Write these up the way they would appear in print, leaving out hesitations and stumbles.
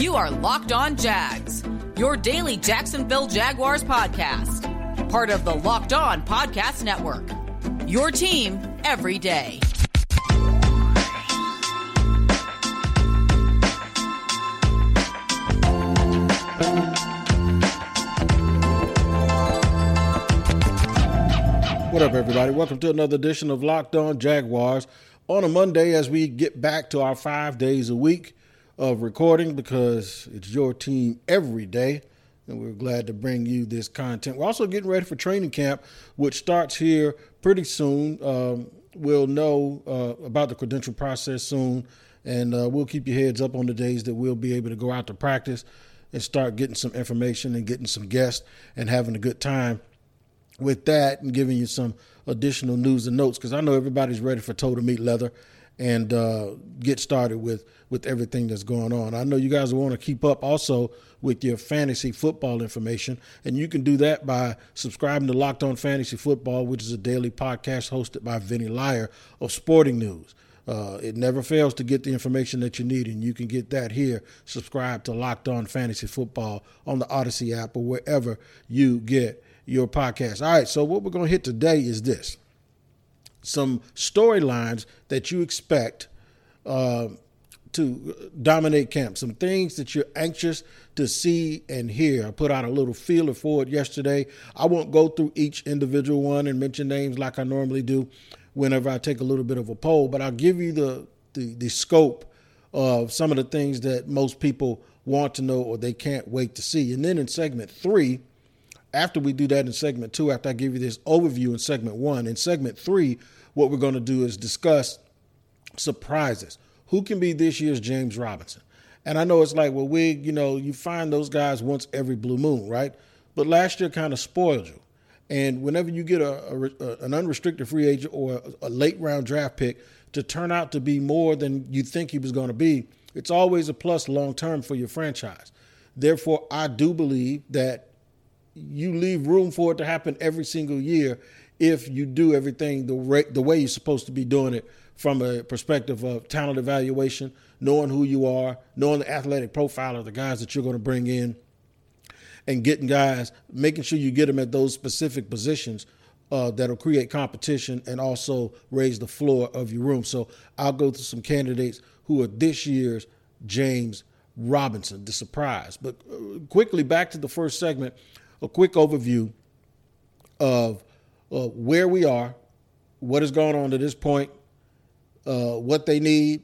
You are Locked On Jags, your daily Jacksonville Jaguars podcast, part of the Locked On Podcast Network, your team every day. What up, everybody? Welcome to another edition of Locked On Jaguars on a Monday as we get back to our 5 days a week of recording because it's your team every day, and we're glad to bring you this content. We're also getting ready for training camp, which starts here pretty soon. We'll know about the credential process soon, and we'll keep your heads up on the days that we'll be able to go out to practice and start getting some information and getting some guests and having a good time with that and giving you some additional news and notes, because I know everybody's ready for toe to meat leather and get started with everything that's going on. I know you guys want to keep up also with your fantasy football information, and you can do that by subscribing to Locked On Fantasy Football, which is a daily podcast hosted by Vinny Lyer of Sporting News. It never fails to get the information that you need, and you can get that here. Subscribe to Locked On Fantasy Football on the Odyssey app or wherever you get your podcast. All right, so what we're going to hit today is this: some storylines that you expect to dominate camp, some things that you're anxious to see and hear. I put out a little feeler for it yesterday. I won't go through each individual one and mention names like I normally do whenever I take a little bit of a poll, but I'll give you the scope of some of the things that most people want to know or they can't wait to see. And then in segment three, after we do that in segment two, after I give you this overview in segment one, in segment three, what we're going to do is discuss surprises. Who can be this year's James Robinson? And I know it's like, well, you find those guys once every blue moon, right? But last year kind of spoiled you. And whenever you get an unrestricted free agent or a late round draft pick to turn out to be more than you think he was going to be, it's always a plus long term for your franchise. Therefore, I do believe that you leave room for it to happen every single year if you do everything the way you're supposed to be doing it, from a perspective of talent evaluation, knowing who you are, knowing the athletic profile of the guys that you're going to bring in, and getting guys, making sure you get them at those specific positions that'll create competition and also raise the floor of your room. So I'll go through some candidates who are this year's James Robinson, the surprise. But quickly, back to the first segment, a quick overview of where we are, what has gone on to this point, what they need,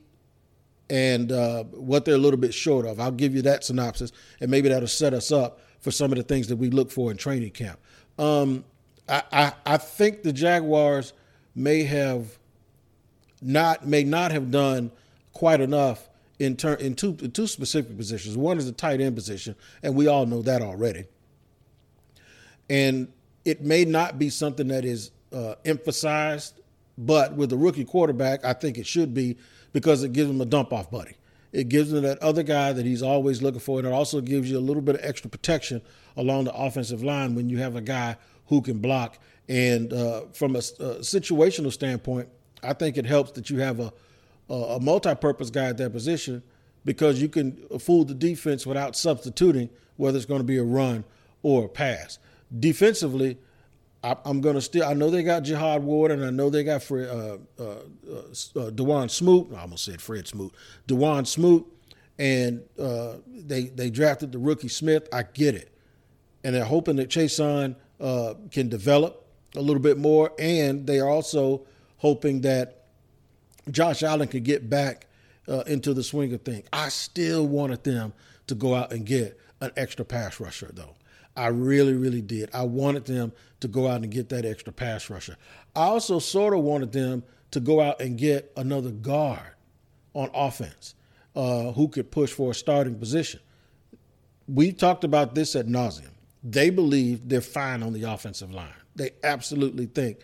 and what they're a little bit short of. I'll give you that synopsis, and maybe that'll set us up for some of the things that we look for in training camp. I think the Jaguars may not have done quite enough in two specific positions. One is the tight end position, and we all know that already. And it may not be something that is emphasized, but with a rookie quarterback, I think it should be, because it gives him a dump-off buddy. It gives him that other guy that he's always looking for, and it also gives you a little bit of extra protection along the offensive line when you have a guy who can block. And from a situational standpoint, I think it helps that you have a multi-purpose guy at that position, because you can fool the defense without substituting whether it's going to be a run or a pass. Defensively, I know they got Jihad Ward, and I know they got DeJuan Smoot. I almost said Fred Smoot. DeJuan Smoot, and they drafted the rookie Smith. I get it. And they're hoping that Chaisson can develop a little bit more, and they are also hoping that Josh Allen can get back into the swing of things. I still wanted them to go out and get an extra pass rusher, though. I really, really did. I wanted them to go out and get that extra pass rusher. I also sort of wanted them to go out and get another guard on offense who could push for a starting position. We talked about this ad nauseum. they believe they're fine on the offensive line. They absolutely think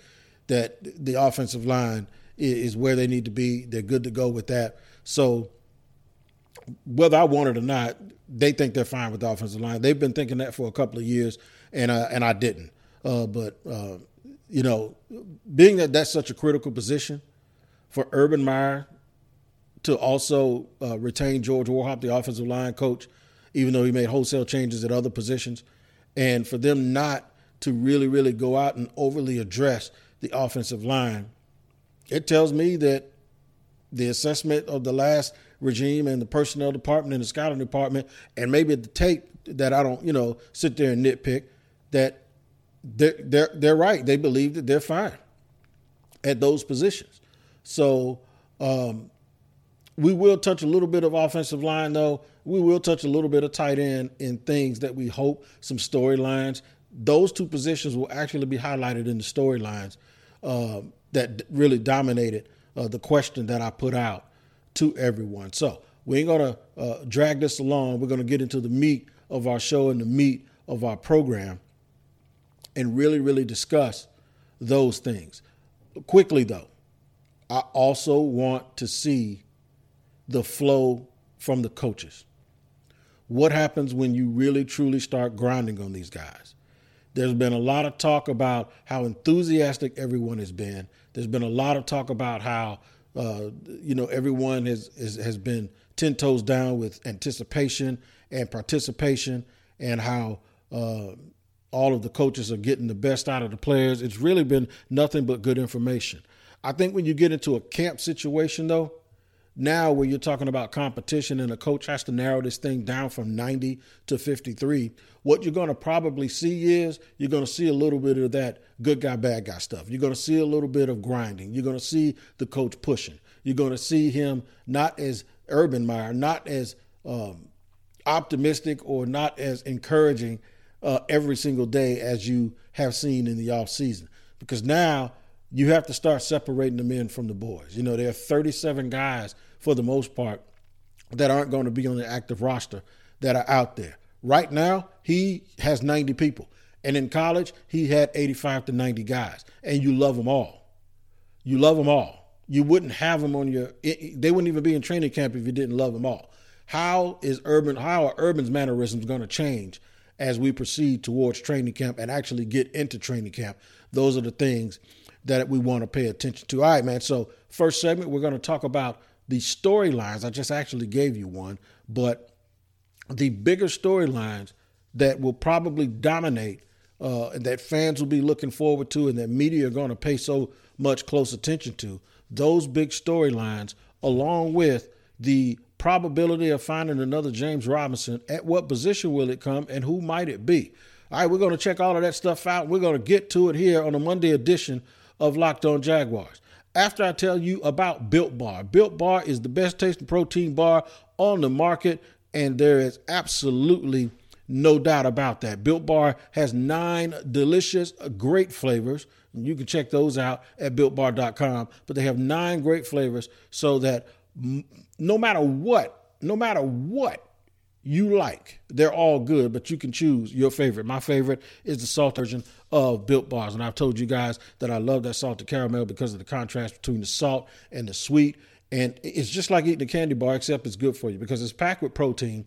that the offensive line is where they need to be. They're good to go with that. So whether I want it or not, they think they're fine with the offensive line. They've been thinking that for a couple of years, and I didn't. But you know, being that that's such a critical position for Urban Meyer to also retain George Warhop, the offensive line coach, even though he made wholesale changes at other positions, and for them not to really, really go out and overly address the offensive line, it tells me that the assessment of the last regime and the personnel department and the scouting department, and maybe the tape that I don't, you know, sit there and nitpick, that they're right. They believe that they're fine at those positions. So we will touch a little bit of offensive line, though. We will touch a little bit of tight end in things that we hope, some storylines. Those two positions will actually be highlighted in the storylines that really dominated the question that I put out to everyone. So we ain't going to drag this along. We're going to get into the meat of our show and the meat of our program and really, really discuss those things. Quickly, though, I also want to see the flow from the coaches. What happens when you really, truly start grinding on these guys? There's been a lot of talk about how enthusiastic everyone has been. There's been a lot of talk about how everyone has been 10 toes down with anticipation and participation, and how all of the coaches are getting the best out of the players. It's really been nothing but good information. I think when you get into a camp situation, though, now where you're talking about competition and a coach has to narrow this thing down from 90 to 53, what you're going to probably see is you're going to see a little bit of that good guy, bad guy stuff. You're going to see a little bit of grinding. You're going to see the coach pushing. You're going to see him not as Urban Meyer, not as optimistic or not as encouraging every single day as you have seen in the offseason, because now you have to start separating the men from the boys. You know, there are 37 guys, for the most part, that aren't going to be on the active roster that are out there. Right now, he has 90 people. And in college, he had 85 to 90 guys. And you love them all. You love them all. You wouldn't have them on your – they wouldn't even be in training camp if you didn't love them all. How are Urban's mannerisms going to change as we proceed towards training camp and actually get into training camp? Those are the things – that we want to pay attention to. All right, man. So first segment, we're going to talk about the storylines. I just actually gave you one, but the bigger storylines that will probably dominate, that fans will be looking forward to and that media are going to pay so much close attention to, those big storylines, along with the probability of finding another James Robinson. At what position will it come and who might it be? All right, we're going to check all of that stuff out. We're going to get to it here on a Monday edition of Locked On Jaguars. After I tell you about Built Bar. Built Bar is the best tasting protein bar on the market, and there is absolutely no doubt about that. Built Bar has 9 delicious, great flavors. You can check those out at BuiltBar.com, but they have 9 great flavors so that no matter what you like, they're all good, but you can choose your favorite. My favorite is the salt version of Built Bars. And I've told you guys that I love that salted caramel because of the contrast between the salt and the sweet. And it's just like eating a candy bar, except it's good for you because it's packed with protein,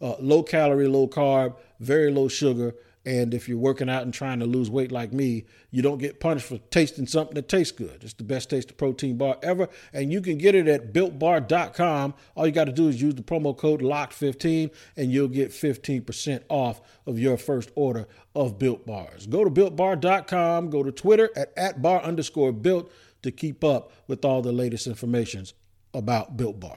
low calorie, low carb, very low sugar. And if you're working out and trying to lose weight like me, you don't get punished for tasting something that tastes good. It's the best tasting protein bar ever. And you can get it at BuiltBar.com. All you got to do is use the promo code LOCKED15 and you'll get 15% off of your first order of Built Bars. Go to BuiltBar.com. Go to Twitter at @bar_built to keep up with all the latest information about Built Bar.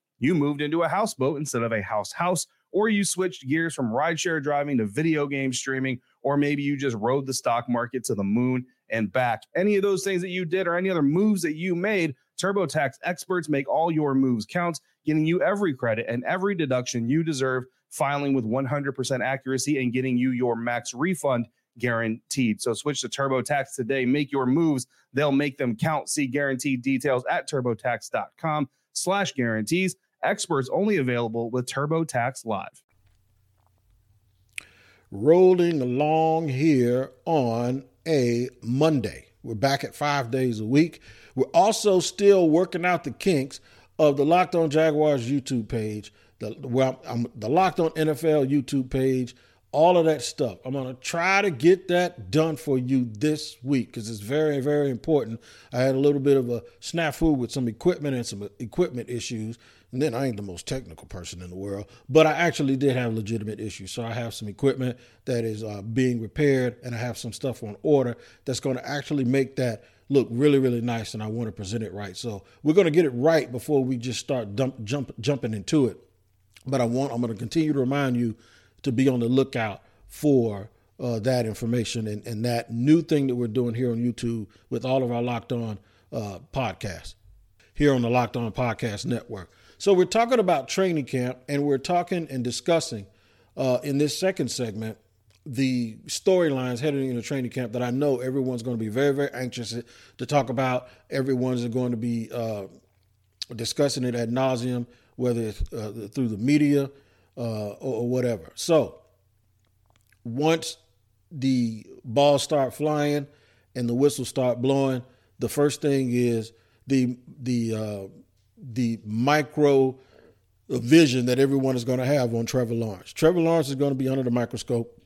you moved into a houseboat instead of a house, or you switched gears from rideshare driving to video game streaming, or maybe you just rode the stock market to the moon and back. Any of those things that you did or any other moves that you made, TurboTax experts make all your moves count, getting you every credit and every deduction you deserve, filing with 100% accuracy, and getting you your max refund guaranteed. So switch to TurboTax today. Make your moves. They'll make them count. See guaranteed details at TurboTax.com/guarantees. Experts only available with TurboTax Live. Rolling along here on a Monday. We're back at 5 days a week. We're also still working out the kinks of the Locked On Jaguars YouTube page, the Locked On NFL YouTube page, all of that stuff. I'm going to try to get that done for you this week because it's very, very important. I had a little bit of a snafu with some equipment and some equipment issues. And then I ain't the most technical person in the world, but I actually did have legitimate issues. So I have some equipment that is being repaired, and I have some stuff on order that's going to actually make that look really, really nice. And I want to present it right. So we're going to get it right before we just start jumping into it. But I'm going to continue to remind you to be on the lookout for that information and that new thing that we're doing here on YouTube with all of our Locked On podcasts here on the Locked On Podcast Network. So we're talking about training camp, and we're talking and discussing in this second segment the storylines heading into training camp that I know everyone's going to be very, very anxious to talk about. Everyone's going to be discussing it ad nauseum, whether it's through the media or whatever. So once the balls start flying and the whistles start blowing, the first thing is the micro vision that everyone is going to have on Trevor Lawrence. Trevor Lawrence is going to be under the microscope.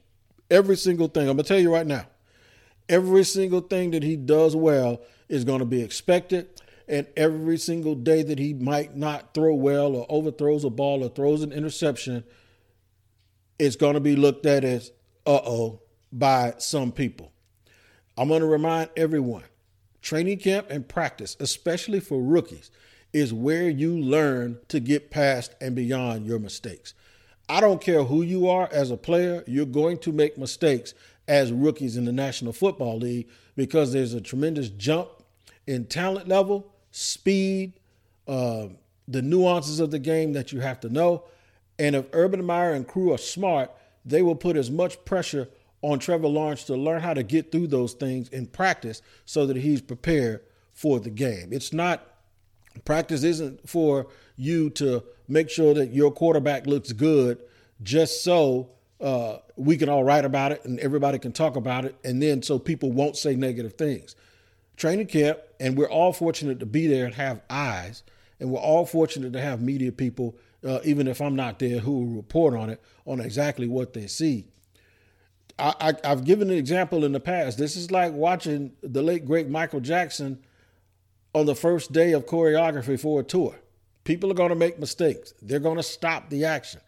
Every single thing, I'm going to tell you right now, every single thing that he does well is going to be expected. And every single day that he might not throw well or overthrows a ball or throws an interception, it's going to be looked at as, uh-oh, by some people. I'm going to remind everyone, training camp and practice, especially for rookies, is where you learn to get past and beyond your mistakes. I don't care who you are as a player, you're going to make mistakes as rookies in the National Football League because there's a tremendous jump in talent level, speed, the nuances of the game that you have to know. And if Urban Meyer and crew are smart, they will put as much pressure on Trevor Lawrence to learn how to get through those things in practice so that he's prepared for the game. Practice isn't for you to make sure that your quarterback looks good just so we can all write about it and everybody can talk about it, and then so people won't say negative things. Training camp, and we're all fortunate to be there and have eyes, and we're all fortunate to have media people, even if I'm not there, who will report on it, on exactly what they see. I've given an example in the past. This is like watching the late, great Michael Jackson on the first day of choreography for a tour. People are going to make mistakes. They're going to stop the action.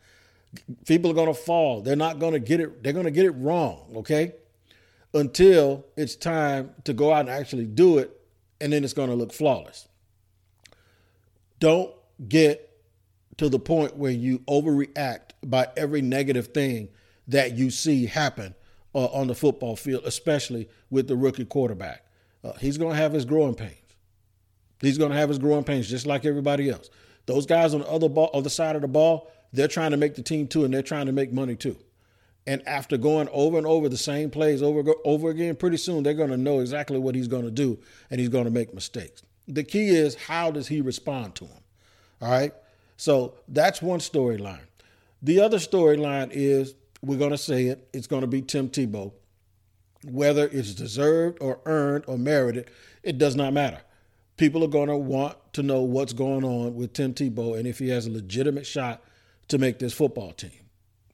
People are going to fall. They're not going to get it. They're going to get it wrong, okay? Until it's time to go out and actually do it, and then it's going to look flawless. Don't get to the point where you overreact by every negative thing that you see happen on the football field, especially with the rookie quarterback. He's going to have his growing pains. He's going to have his growing pains just like everybody else. Those guys on the other side of the ball, they're trying to make the team too, and they're trying to make money too. And after going over and over the same plays over again, pretty soon they're going to know exactly what he's going to do, and he's going to make mistakes. The key is, how does he respond to them? All right? So that's one storyline. The other storyline is, we're going to say it, it's going to be Tim Tebow. Whether it's deserved or earned or merited, it does not matter. People are going to want to know what's going on with Tim Tebow and if he has a legitimate shot to make this football team.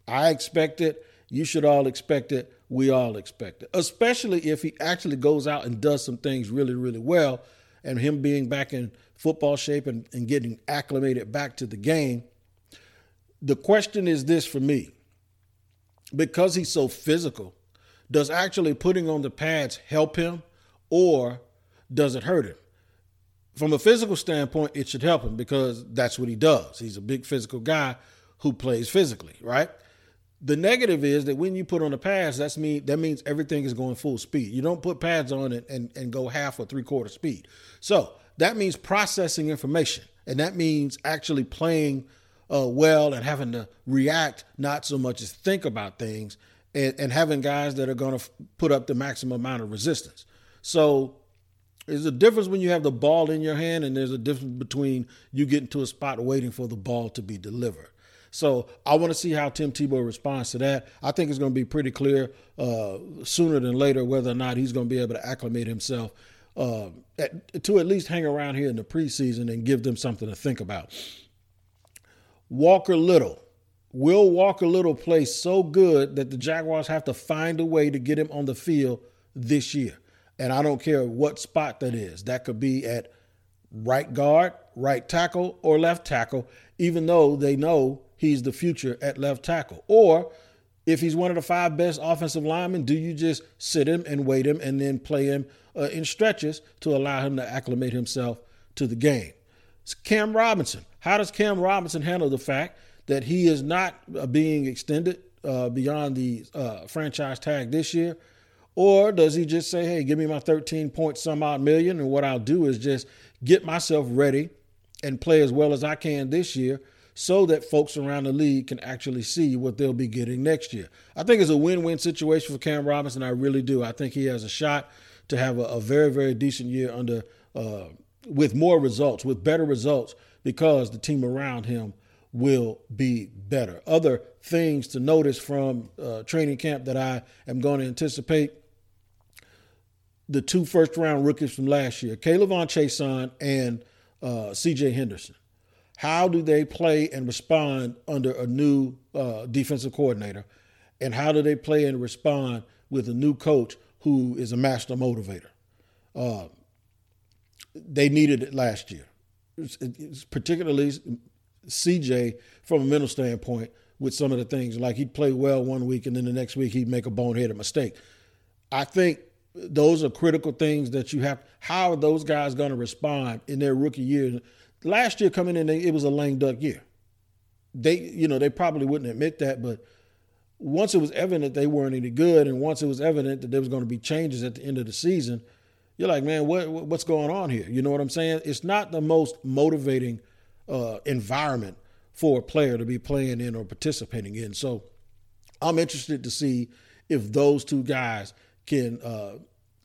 I expect it. You should all expect it. We all expect it, especially if he actually goes out and does some things really, really well. And him being back in football shape and getting acclimated back to the game. The question is this for me. Because he's so physical, does actually putting on the pads help him, or does it hurt him? From a physical standpoint, it should help him because that's what he does. He's a big physical guy who plays physically, right? The negative is that when you put on a pads, that means everything is going full speed. You don't put pads on it and go half or three-quarter speed. So that means processing information, and that means actually playing well and having to react not so much as think about things, and having guys that are going to put up the maximum amount of resistance. So there's a difference when you have the ball in your hand, and there's a difference between you getting to a spot waiting for the ball to be delivered. So I want to see how Tim Tebow responds to that. I think it's going to be pretty clear sooner than later whether or not he's going to be able to acclimate himself to at least hang around here in the preseason and give them something to think about. Walker Little. Will Walker Little play so good that the Jaguars have to find a way to get him on the field this year? And I don't care what spot that is. That could be at right guard, right tackle, or left tackle, even though they know he's the future at left tackle. Or if he's one of the five best offensive linemen, do you just sit him and wait him and then play him in stretches to allow him to acclimate himself to the game? It's Cam Robinson. How does Cam Robinson handle the fact that he is not being extended beyond the franchise tag this year? Or does he just say, hey, give me my 13 point some odd million, and what I'll do is just get myself ready and play as well as I can this year, so that folks around the league can actually see what they'll be getting next year? I think it's a win-win situation for Cam Robinson. I really do. I think he has a shot to have a very, very decent year under with more results, with better results, because the team around him will be better. Other things to notice from training camp that I am going to anticipate: the two first-round rookies from last year, K'Lavon Chaisson and C.J. Henderson. How do they play and respond under a new defensive coordinator? And how do they play and respond with a new coach who is a master motivator? They needed it last year. It's particularly CJ, from a mental standpoint, with some of the things, like he'd play well one week and then the next week he'd make a boneheaded mistake. I think those are critical things that you have. How are those guys going to respond in their rookie year? Last year coming in, it was a lame duck year. They probably wouldn't admit that, but once it was evident they weren't any good, and once it was evident that there was going to be changes at the end of the season, you're like, man, what's going on here? You know what I'm saying? It's not the most motivating environment for a player to be playing in or participating in. So I'm interested to see if those two guys can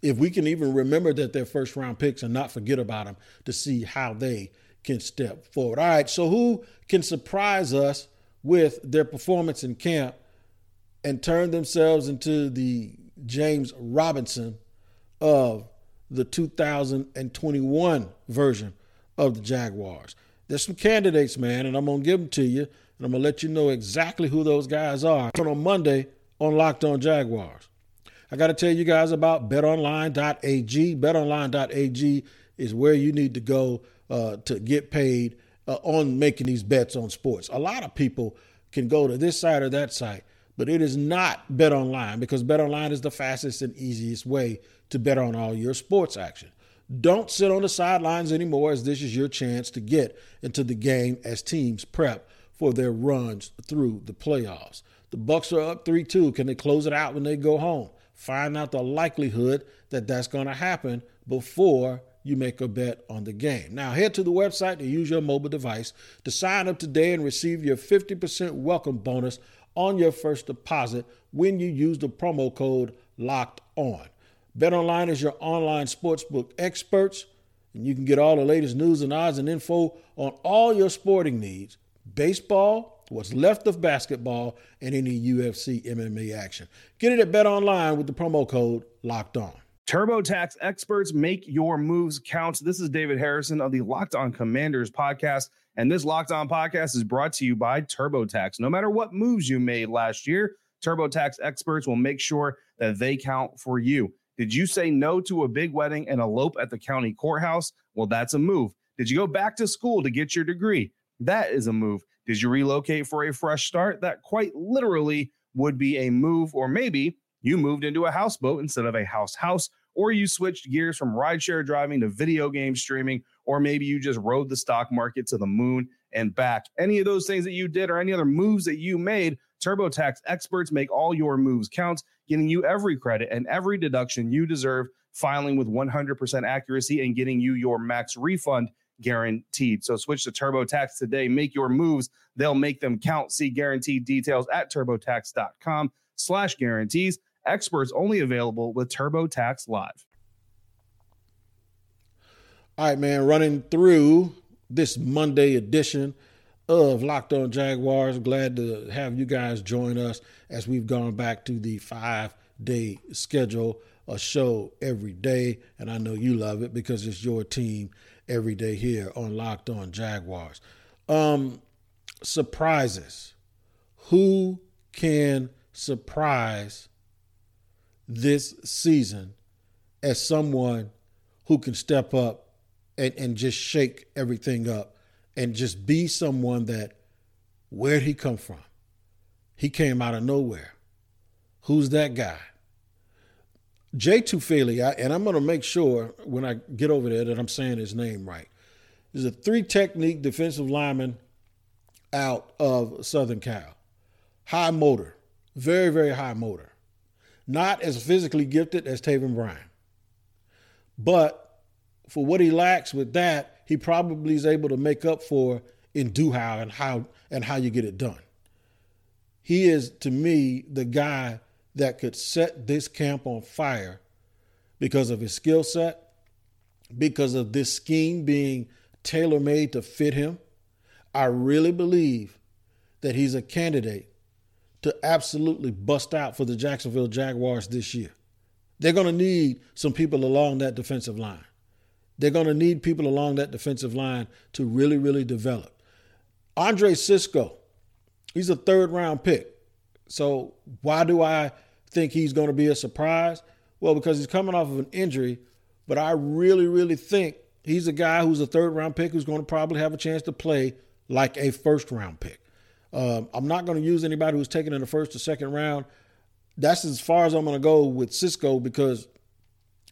if we can even remember that they're first-round picks and not forget about them, to see how they can step forward. All right, so who can surprise us with their performance in camp and turn themselves into the James Robinson of the 2021 version of the Jaguars? There's some candidates, man, and I'm going to give them to you, and I'm going to let you know exactly who those guys are on Monday on Locked On Jaguars. I got to tell you guys about betonline.ag. Betonline.ag is where you need to go to get paid on making these bets on sports. A lot of people can go to this site or that site, but it is not BetOnline, because BetOnline is the fastest and easiest way to bet on all your sports action. Don't sit on the sidelines anymore, as this is your chance to get into the game as teams prep for their runs through the playoffs. The Bucs are up 3-2. Can they close it out when they go home? Find out the likelihood that that's going to happen before you make a bet on the game. Now, head to the website to use your mobile device to sign up today and receive your 50% welcome bonus on your first deposit when you use the promo code LOCKEDON. BetOnline is your online sportsbook experts, and you can get all the latest news and odds and info on all your sporting needs: baseball, what's left of basketball, and any UFC MMA action. Get it at BetOnline with the promo code Locked On. TurboTax experts, make your moves count. This is David Harrison of the Locked On Commanders podcast, and this Locked On podcast is brought to you by TurboTax. No matter what moves you made last year, TurboTax experts will make sure that they count for you. Did you say no to a big wedding and elope at the county courthouse? Well, that's a move. Did you go back to school to get your degree? That is a move. Did you relocate for a fresh start? That quite literally would be a move. Or maybe you moved into a houseboat instead of a house, or you switched gears from rideshare driving to video game streaming, or maybe you just rode the stock market to the moon and back. Any of those things that you did or any other moves that you made, TurboTax experts make all your moves count, getting you every credit and every deduction you deserve, filing with 100% accuracy, and getting you your max refund guaranteed. So switch to TurboTax today. Make your moves. They'll make them count. See guaranteed details at TurboTax.com/guarantees. Experts only available with TurboTax Live. All right, man, running through this Monday edition of Locked On Jaguars. Glad to have you guys join us as we've gone back to the 5-day schedule, a show every day. And I know you love it because it's your team every day here on Locked On Jaguars. Surprises. Who can surprise this season as someone who can step up and just shake everything up and just be someone that, where'd he come from? He came out of nowhere. Who's that guy? Jay Tufele, and I'm going to make sure when I get over there that I'm saying his name right. He's a 3-technique defensive lineman out of Southern Cal. High motor, very, very high motor. Not as physically gifted as Taven Bryan, but for what he lacks with that, he probably is able to make up for in do-how and how you get it done. He is, to me, the guy that could set this camp on fire because of his skill set, because of this scheme being tailor-made to fit him. I really believe that he's a candidate to absolutely bust out for the Jacksonville Jaguars this year. They're going to need some people along that defensive line. They're going to need people along that defensive line to really, really develop. Andre Cisco, he's a 3rd-round pick. So why do I think he's going to be a surprise? Well, because he's coming off of an injury, but I really, really think he's a guy who's a 3rd-round pick who's going to probably have a chance to play like a 1st-round pick. I'm not going to use anybody who's taken in the 1st or 2nd round. That's as far as I'm going to go with Cisco because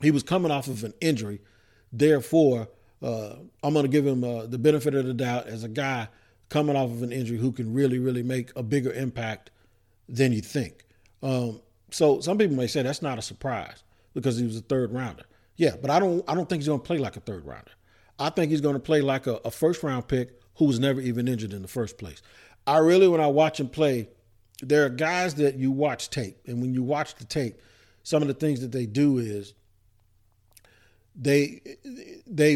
he was coming off of an injury. Therefore, I'm going to give him the benefit of the doubt as a guy coming off of an injury who can really, really make a bigger impact than you think. So some people may say that's not a surprise because he was a 3rd rounder. Yeah, but I don't think he's going to play like a 3rd rounder. I think he's going to play like a 1st round pick who was never even injured in the first place. I really, when I watch him play, there are guys that you watch tape. And when you watch the tape, some of the things that they do is they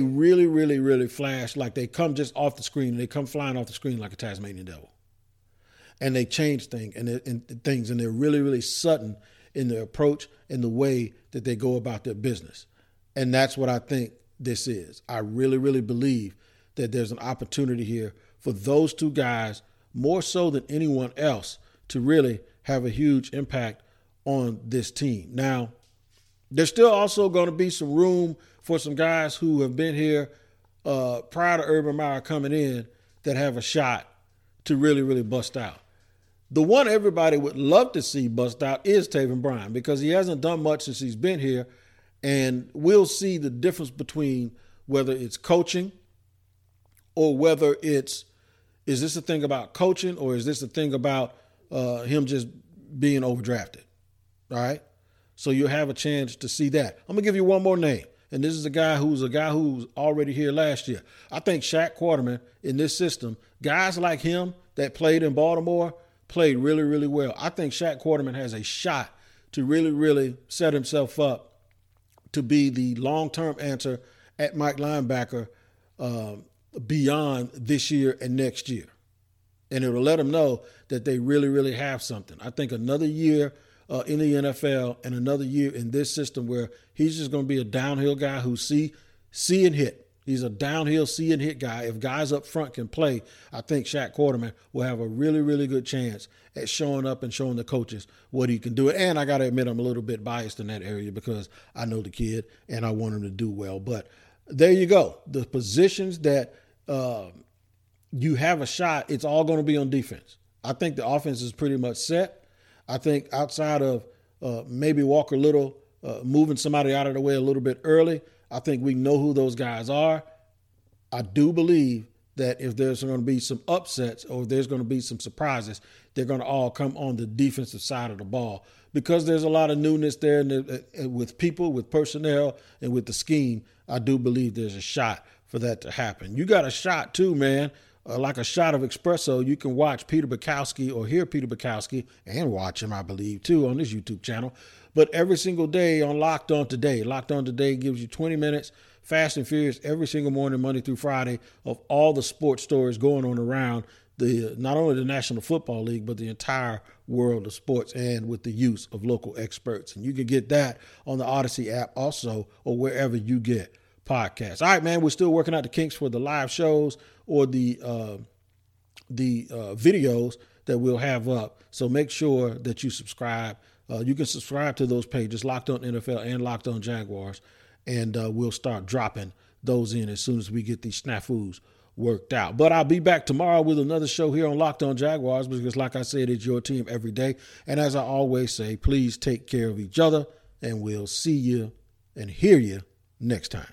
really, really, really flash. Like they come just off the screen. They come flying off the screen like a Tasmanian devil. And they change things and they're really, really sudden in their approach and the way that they go about their business. And that's what I think this is. I really, really believe that there's an opportunity here for those two guys more so than anyone else to really have a huge impact on this team. Now, there's still also going to be some room for some guys who have been here prior to Urban Meyer coming in that have a shot to really, really bust out. The one everybody would love to see bust out is Taven Bryan because he hasn't done much since he's been here. And we'll see the difference between whether it's coaching or whether it's, is this a thing about coaching or is this a thing about him just being overdrafted? All right. So you'll have a chance to see that. I'm going to give you one more name. And this is a guy who's already here last year. I think Shaq Quarterman in this system, guys like him that played in Baltimore played really, really well. I think Shaq Quarterman has a shot to really, really set himself up to be the long-term answer at Mike linebacker beyond this year and next year. And it will let them know that they really, really have something. I think another year in the NFL and another year in this system where he's just going to be a downhill guy who see and hit. He's a downhill see and hit guy. If guys up front can play, I think Shaq Quarterman will have a really, really good chance at showing up and showing the coaches what he can do. And I got to admit, I'm a little bit biased in that area because I know the kid and I want him to do well. But there you go. The positions that you have a shot, it's all going to be on defense. I think the offense is pretty much set. I think outside of maybe Walker Little moving somebody out of the way a little bit early, I think we know who those guys are. I do believe that if there's going to be some upsets or if there's going to be some surprises, they're going to all come on the defensive side of the ball because there's a lot of newness there and with people, with personnel, and with the scheme. I do believe there's a shot for that to happen. You got a shot too, man. Like a shot of espresso, you can watch Peter Bukowski or hear Peter Bukowski and watch him, I believe, too, on this YouTube channel. But every single day on Locked On Today. Locked On Today gives you 20 minutes, fast and furious, every single morning, Monday through Friday, of all the sports stories going on around the not only the National Football League, but the entire world of sports and with the use of local experts. And you can get that on the Odyssey app also or wherever you get podcasts. All right, man, we're still working out the kinks for the live shows or the videos that we'll have up. So make sure that you subscribe. You can subscribe to those pages, Locked On NFL and Locked On Jaguars, and we'll start dropping those in as soon as we get these snafus worked out. But I'll be back tomorrow with another show here on Locked On Jaguars because, like I said, it's your team every day. And as I always say, please take care of each other, and we'll see you and hear you next time.